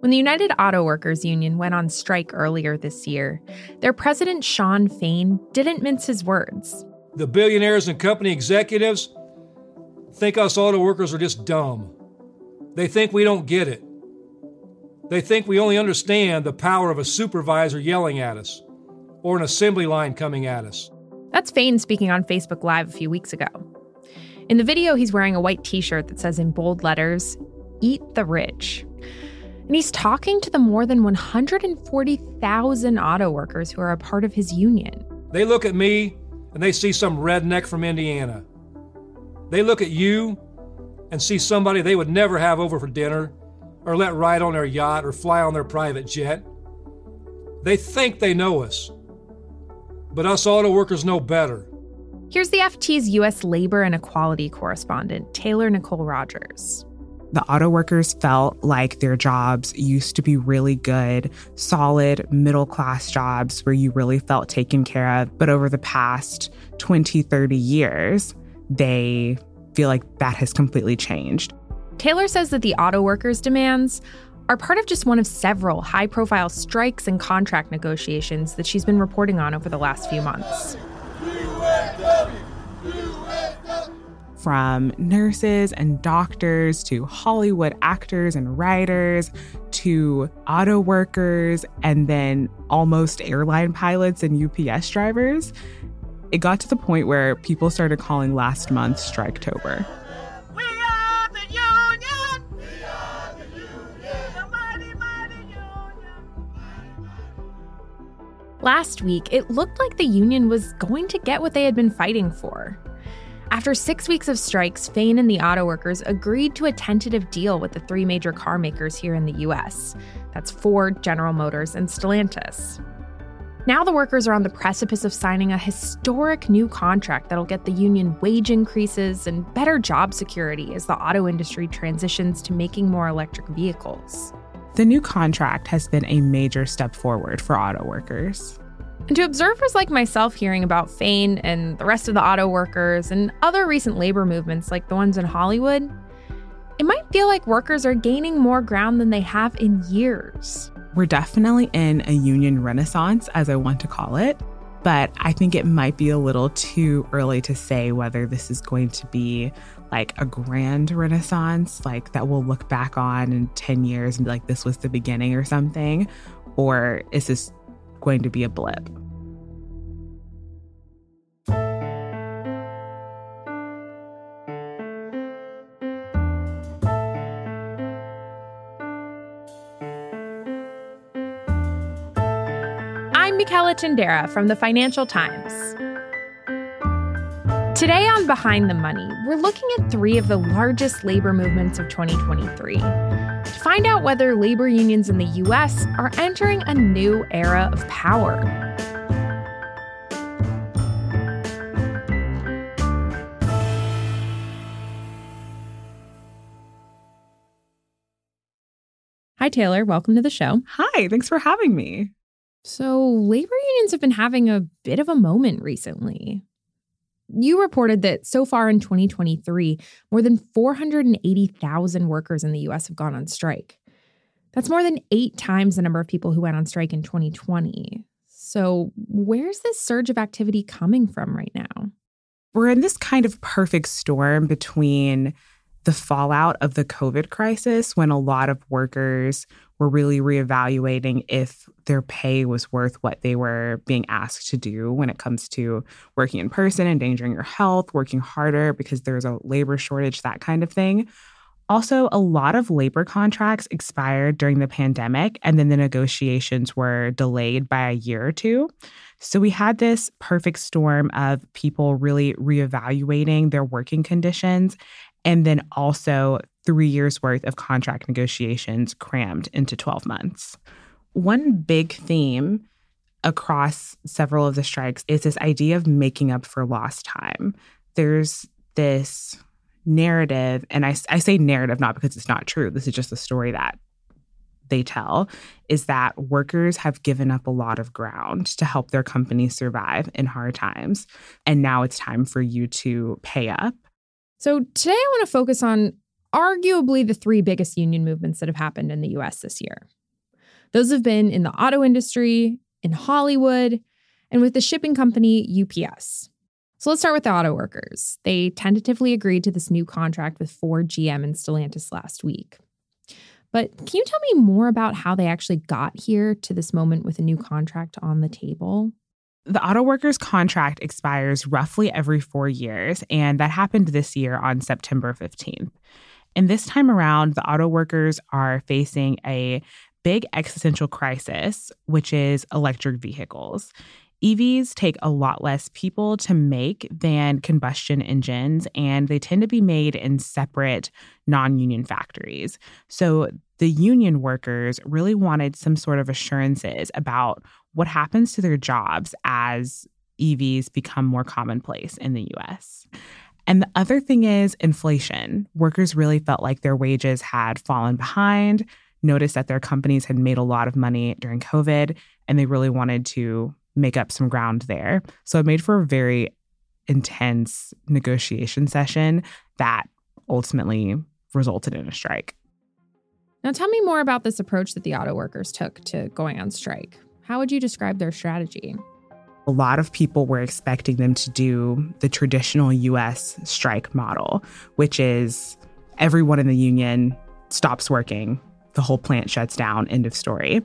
When the United Auto Workers Union went on strike earlier this year, their president, Shawn Fain, didn't mince his words. The billionaires and company executives think us auto workers are just dumb. They think we don't get it. They think we only understand the power of a supervisor yelling at us or an assembly line coming at us. That's Fain speaking on Facebook Live a few weeks ago. In the video, he's wearing a white T-shirt that says in bold letters, "Eat the Rich." And he's talking to the more than 140,000 auto workers who are a part of his union. They look at me and they see some redneck from Indiana. They look at you and see somebody they would never have over for dinner or let ride on their yacht or fly on their private jet. They think they know us, but us auto workers know better. Here's the FT's U.S. Labor and Equality correspondent, Taylor Nicole Rogers. The auto workers felt like their jobs used to be really good, solid, middle-class jobs where you really felt taken care of. But over the past 20, 30 years, they feel like that has completely changed. Taylor says that the auto workers' demands are part of just one of several high-profile strikes and contract negotiations that she's been reporting on over the last few months. From nurses and doctors to Hollywood actors and writers to auto workers and then almost airline pilots and UPS drivers, it got to the point where people started calling last month Striketober. We are the union! We are the union! The mighty, mighty union! Last week, it looked like the union was going to get what they had been fighting for. After 6 weeks of strikes, Fain and the auto workers agreed to a tentative deal with the three major car makers here in the U.S. That's Ford, General Motors, and Stellantis. Now the workers are on the precipice of signing a historic new contract that'll get the union wage increases and better job security as the auto industry transitions to making more electric vehicles. The new contract has been a major step forward for auto workers. And to observers like myself hearing about Fain and the rest of the auto workers and other recent labor movements like the ones in Hollywood, it might feel like workers are gaining more ground than they have in years. We're definitely in a union renaissance, as I want to call it, but I think it might be a little too early to say whether this is going to be like a grand renaissance, like that we'll look back on in 10 years and be like, this was the beginning or something, or is this going to be a blip. I'm Michela Tindera from the Financial Times. Today on Behind the Money, we're looking at three of the largest labor movements of 2023. To find out whether labor unions in the U.S. are entering a new era of power. Hi, Taylor. Welcome to the show. Hi. Thanks for having me. So labor unions have been having a bit of a moment recently. You reported that so far in 2023, more than 480,000 workers in the U.S. have gone on strike. That's more than 8 times the number of people who went on strike in 2020. So where's this surge of activity coming from right now? We're in this kind of perfect storm between the fallout of the COVID crisis when a lot of workers were really reevaluating if their pay was worth what they were being asked to do when it comes to working in person, endangering your health, working harder because there's a labor shortage, that kind of thing. Also, a lot of labor contracts expired during the pandemic, and then the negotiations were delayed by a year or two. So we had this perfect storm of people really reevaluating their working conditions and then also 3 years worth of contract negotiations crammed into 12 months. One big theme across several of the strikes is this idea of making up for lost time. There's this narrative, and I say narrative not because it's not true. This is just the story that they tell, is that workers have given up a lot of ground to help their companies survive in hard times. And now it's time for you to pay up. So today I want to focus on arguably the three biggest union movements that have happened in the U.S. this year. Those have been in the auto industry, in Hollywood, and with the shipping company UPS. So let's start with the auto workers. They tentatively agreed to this new contract with Ford, GM, and Stellantis last week. But can you tell me more about how they actually got here to this moment with a new contract on the table? The auto workers' contract expires roughly every 4 years, and that happened this year on September 15th. And this time around, the auto workers are facing a big existential crisis, which is electric vehicles. EVs take a lot less people to make than combustion engines, and they tend to be made in separate non-union factories. So the union workers really wanted some sort of assurances about what happens to their jobs as EVs become more commonplace in the U.S. And the other thing is inflation. Workers really felt like their wages had fallen behind, noticed that their companies had made a lot of money during COVID, and they really wanted to make up some ground there. So it made for a very intense negotiation session that ultimately resulted in a strike. Now tell me more about this approach that the auto workers took to going on strike. How would you describe their strategy? A lot of people were expecting them to do the traditional U.S. strike model, which is everyone in the union stops working, the whole plant shuts down, end of story.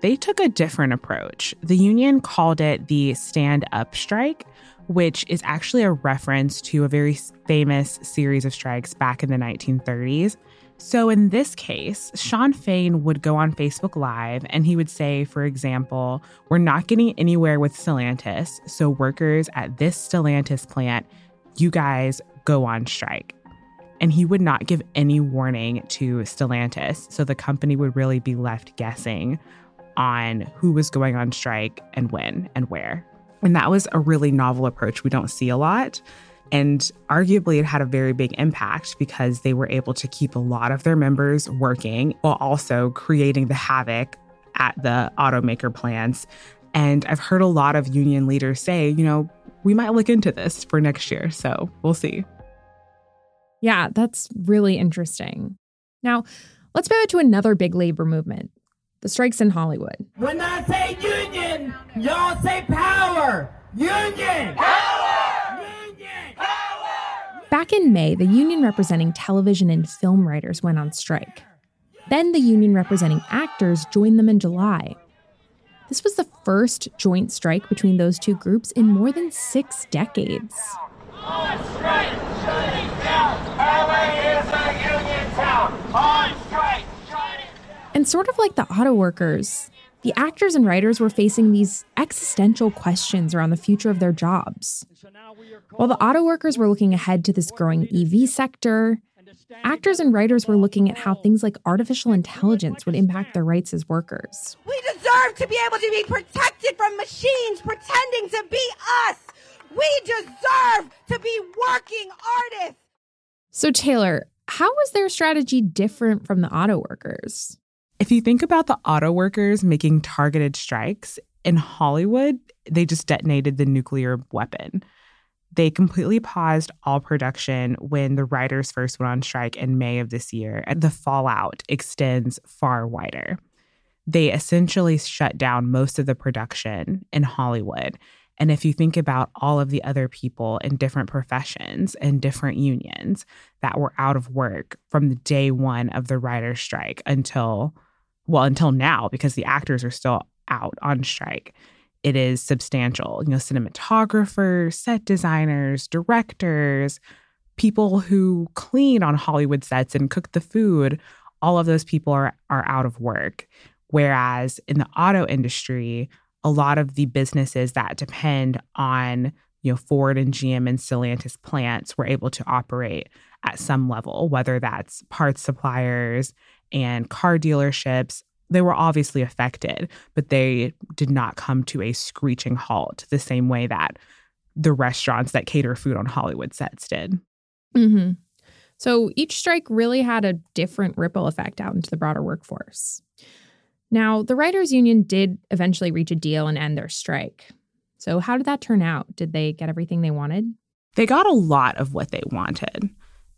They took a different approach. The union called it the stand-up strike, which is actually a reference to a very famous series of strikes back in the 1930s. So in this case, Shawn Fain would go on Facebook Live and he would say, for example, "We're not getting anywhere with Stellantis, so workers at this Stellantis plant, you guys go on strike." And he would not give any warning to Stellantis, so the company would really be left guessing on who was going on strike and when and where. And that was a really novel approach we don't see a lot. And arguably it had a very big impact because they were able to keep a lot of their members working while also creating the havoc at the automaker plants. And I've heard a lot of union leaders say, you know, we might look into this for next year. So we'll see. Yeah, that's really interesting. Now, let's pivot to another big labor movement. The strikes in Hollywood. When I say union, y'all say power. Union! Power! Union! Power! Back in May, the union representing television and film writers went on strike. Then the union representing actors joined them in July. This was the first joint strike between those two groups in more than 6 decades. On strike! Shut it down! LA is a union town! On strike! And sort of like the auto workers, the actors and writers were facing these existential questions around the future of their jobs. While the auto workers were looking ahead to this growing EV sector, actors and writers were looking at how things like artificial intelligence would impact their rights as workers. We deserve to be able to be protected from machines pretending to be us. We deserve to be working artists. So Taylor, how was their strategy different from the auto workers? If you think about the auto workers making targeted strikes, in Hollywood, they just detonated the nuclear weapon. They completely paused all production when the writers first went on strike in May of this year, and the fallout extends far wider. They essentially shut down most of the production in Hollywood. And if you think about all of the other people in different professions and different unions that were out of work from the day one of the writer's strike until now, because the actors are still out on strike, it is substantial. You know, cinematographers, set designers, directors, people who clean on Hollywood sets and cook the food, all of those people are out of work. Whereas in the auto industry, a lot of the businesses that depend on, you know, Ford and GM and Stellantis plants were able to operate at some level, whether that's parts suppliers and car dealerships. They were obviously affected, but they did not come to a screeching halt the same way that the restaurants that cater food on Hollywood sets did. Mm-hmm. So each strike really had a different ripple effect out into the broader workforce. Now, the writers' union did eventually reach a deal and end their strike. So how did that turn out? Did they get everything they wanted? They got a lot of what they wanted.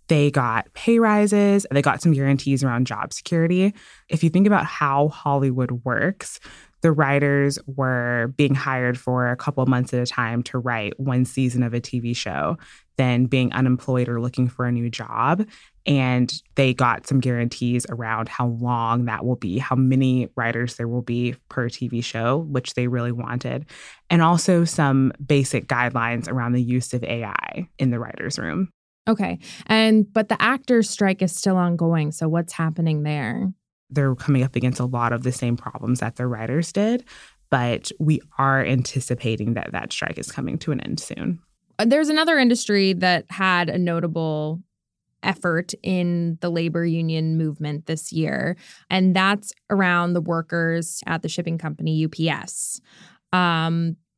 They got pay rises, and they got some guarantees around job security. If you think about how Hollywood works, the writers were being hired for a couple of months at a time to write one season of a TV show, then being unemployed or looking for a new job. And they got some guarantees around how long that will be, how many writers there will be per TV show, which they really wanted, and also some basic guidelines around the use of AI in the writers' room. Okay. But the actors' strike is still ongoing. So what's happening there? They're coming up against a lot of the same problems that the writers did, but we are anticipating that that strike is coming to an end soon. There's another industry that had a notable effort in the labor union movement this year, and that's around the workers at the shipping company UPS.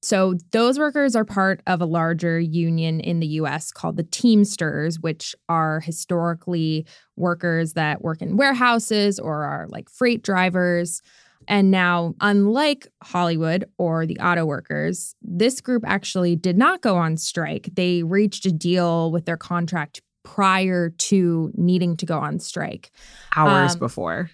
So those workers are part of a larger union in the U.S. called the Teamsters, which are historically workers that work in warehouses or are like freight drivers. And now, unlike Hollywood or the auto workers, this group actually did not go on strike. They reached a deal with their contract prior to needing to go on strike. Hours before.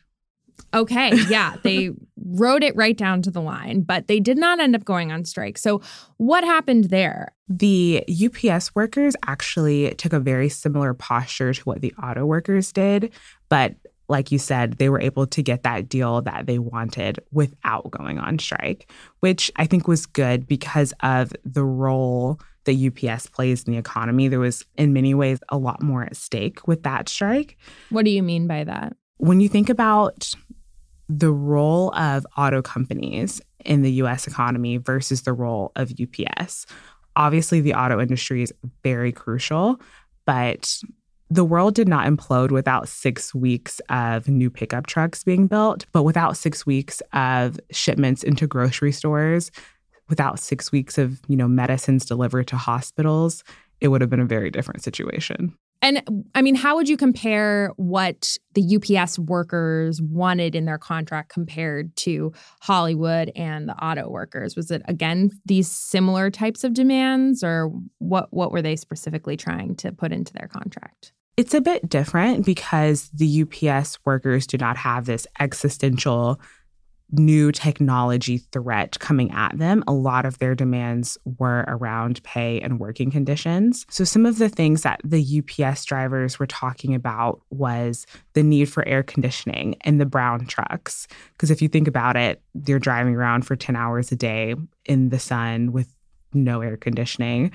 Okay, yeah, they wrote it right down to the line, but they did not end up going on strike. So what happened there? The UPS workers actually took a very similar posture to what the auto workers did. But like you said, they were able to get that deal that they wanted without going on strike, which I think was good because of the role that UPS plays in the economy. There was, in many ways, a lot more at stake with that strike. What do you mean by that? When you think about the role of auto companies in the U.S. economy versus the role of UPS, obviously the auto industry is very crucial, but the world did not implode without 6 weeks of new pickup trucks being built, but without 6 weeks of shipments into grocery stores, without 6 weeks of, medicines delivered to hospitals, it would have been a very different situation. And I mean, how would you compare what the UPS workers wanted in their contract compared to Hollywood and the auto workers? Was it, again, these similar types of demands, or what were they specifically trying to put into their contract? It's a bit different because the UPS workers do not have this existential new technology threat coming at them. A lot of their demands were around pay and working conditions. So some of the things that the UPS drivers were talking about was the need for air conditioning in the brown trucks. Because if you think about it, they're driving around for 10 hours a day in the sun with no air conditioning.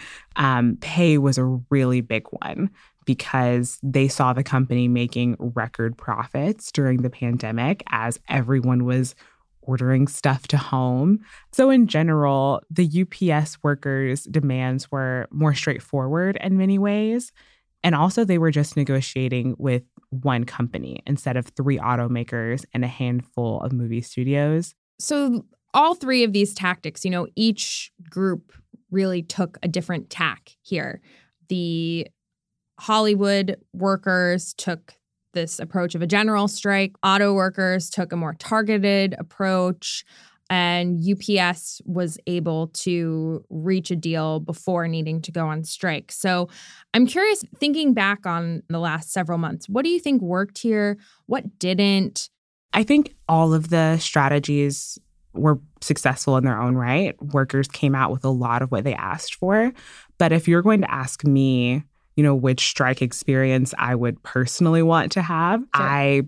Pay was a really big one, because they saw the company making record profits during the pandemic as everyone was ordering stuff to home. So in general, the UPS workers' demands were more straightforward in many ways. And also they were just negotiating with one company instead of three automakers and a handful of movie studios. So all three of these tactics, each group really took a different tack here. The Hollywood workers took this approach of a general strike. Auto workers took a more targeted approach, and UPS was able to reach a deal before needing to go on strike. So I'm curious, thinking back on the last several months, what do you think worked here? What didn't? I think all of the strategies were successful in their own right. Workers came out with a lot of what they asked for. But if you're going to ask me, which strike experience I would personally want to have, sure, I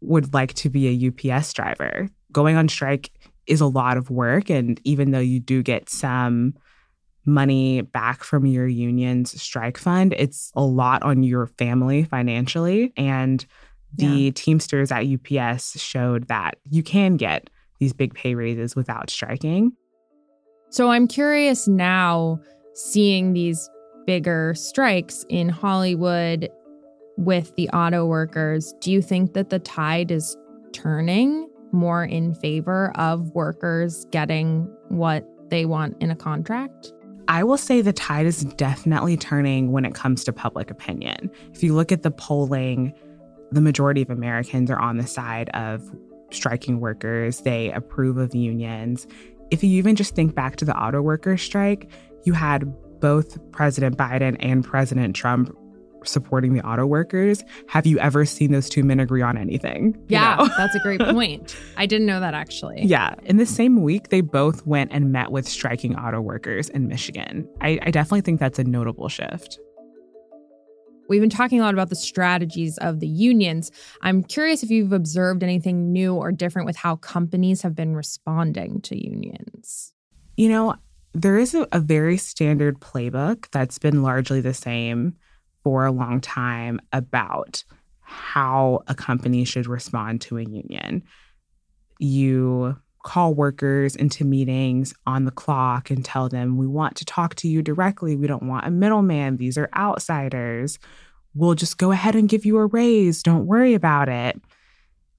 would like to be a UPS driver. Going on strike is a lot of work. And even though you do get some money back from your union's strike fund, it's a lot on your family financially. And the Teamsters at UPS showed that you can get these big pay raises without striking. So I'm curious now, seeing these bigger strikes in Hollywood with the auto workers, do you think that the tide is turning more in favor of workers getting what they want in a contract? I will say the tide is definitely turning when it comes to public opinion. If you look at the polling, the majority of Americans are on the side of striking workers. They approve of unions. If you even just think back to the auto workers strike, you had both President Biden and President Trump supporting the auto workers. Have you ever seen those two men agree on anything? Yeah, you know? That's a great point. I didn't know that, actually. Yeah. In the same week, they both went and met with striking auto workers in Michigan. I definitely think that's a notable shift. We've been talking a lot about the strategies of the unions. I'm curious if you've observed anything new or different with how companies have been responding to unions. You know, there is a very standard playbook that's been largely the same for a long time about how a company should respond to a union. You call workers into meetings on the clock and tell them, we want to talk to you directly. We don't want a middleman. These are outsiders. We'll just go ahead and give you a raise. Don't worry about it.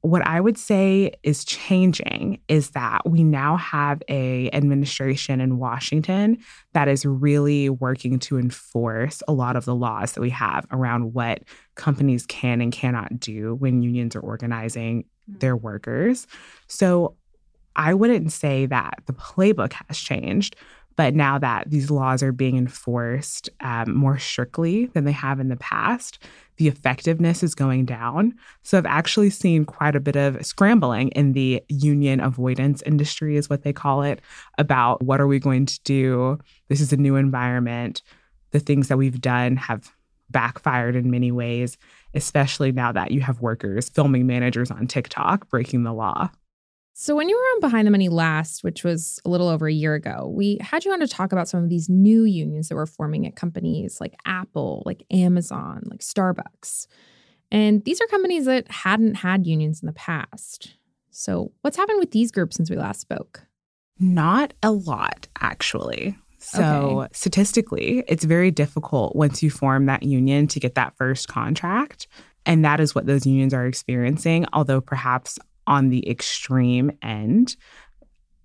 What I would say is changing is that we now have an administration in Washington that is really working to enforce a lot of the laws that we have around what companies can and cannot do when unions are organizing their workers. So I wouldn't say that the playbook has changed, but now that these laws are being enforced more strictly than they have in the past, the effectiveness is going down. So I've actually seen quite a bit of scrambling in the union avoidance industry is what they call it, about what are we going to do? This is a new environment. The things that we've done have backfired in many ways, especially now that you have workers filming managers on TikTok breaking the law. So when you were on Behind the Money last, which was a little over a year ago, we had you on to talk about some of these new unions that were forming at companies like Apple, like Amazon, like Starbucks. And these are companies that hadn't had unions in the past. So what's happened with these groups since we last spoke? Not a lot, actually. So okay. Statistically, it's very difficult once you form that union to get that first contract. And that is what those unions are experiencing, although perhaps on the extreme end.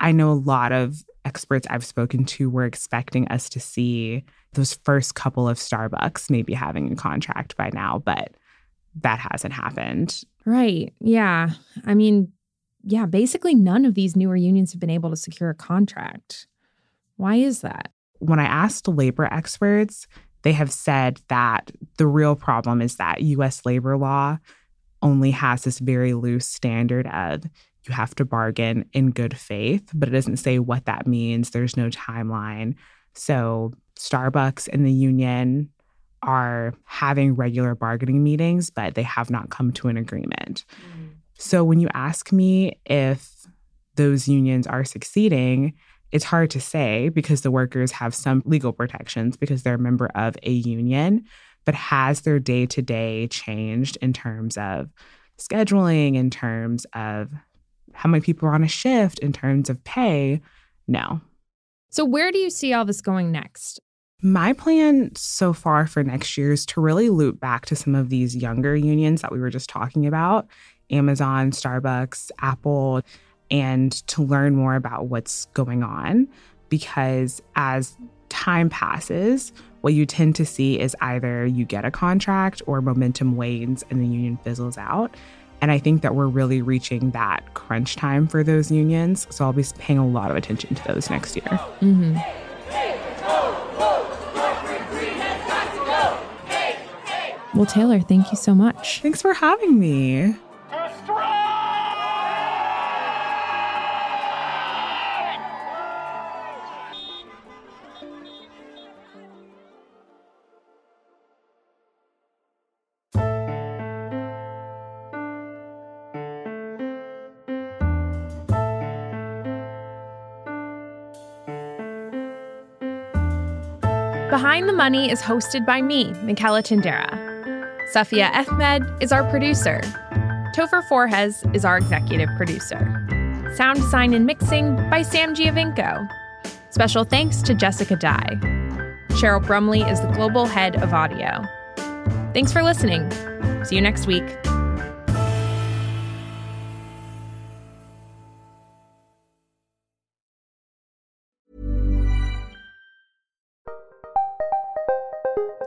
I know a lot of experts I've spoken to were expecting us to see those first couple of Starbucks maybe having a contract by now, but that hasn't happened. Right. Yeah. I mean, yeah, basically none of these newer unions have been able to secure a contract. Why is that? When I asked labor experts, they have said that the real problem is that U.S. labor law only has this very loose standard of you have to bargain in good faith, but it doesn't say what that means. There's no timeline. So Starbucks and the union are having regular bargaining meetings, but they have not come to an agreement. Mm-hmm. So when you ask me if those unions are succeeding, it's hard to say because the workers have some legal protections because they're a member of a union. But has their day-to-day changed in terms of scheduling, in terms of how many people are on a shift, in terms of pay? No. So where do you see all this going next? My plan so far for next year is to really loop back to some of these younger unions that we were just talking about, Amazon, Starbucks, Apple, and to learn more about what's going on. Because as time passes, what you tend to see is either you get a contract or momentum wanes and the union fizzles out. And I think that we're really reaching that crunch time for those unions. So I'll be paying a lot of attention to those next year. Mm-hmm. Well, Taylor, thank you so much. Thanks for having me. Behind the Money is hosted by me, Michela Tindera. Safia Ahmed is our producer. Topher Forges is our executive producer. Sound design and mixing by Sam Giovinco. Special thanks to Jessica Dye. Cheryl Brumley is the global head of audio. Thanks for listening. See you next week.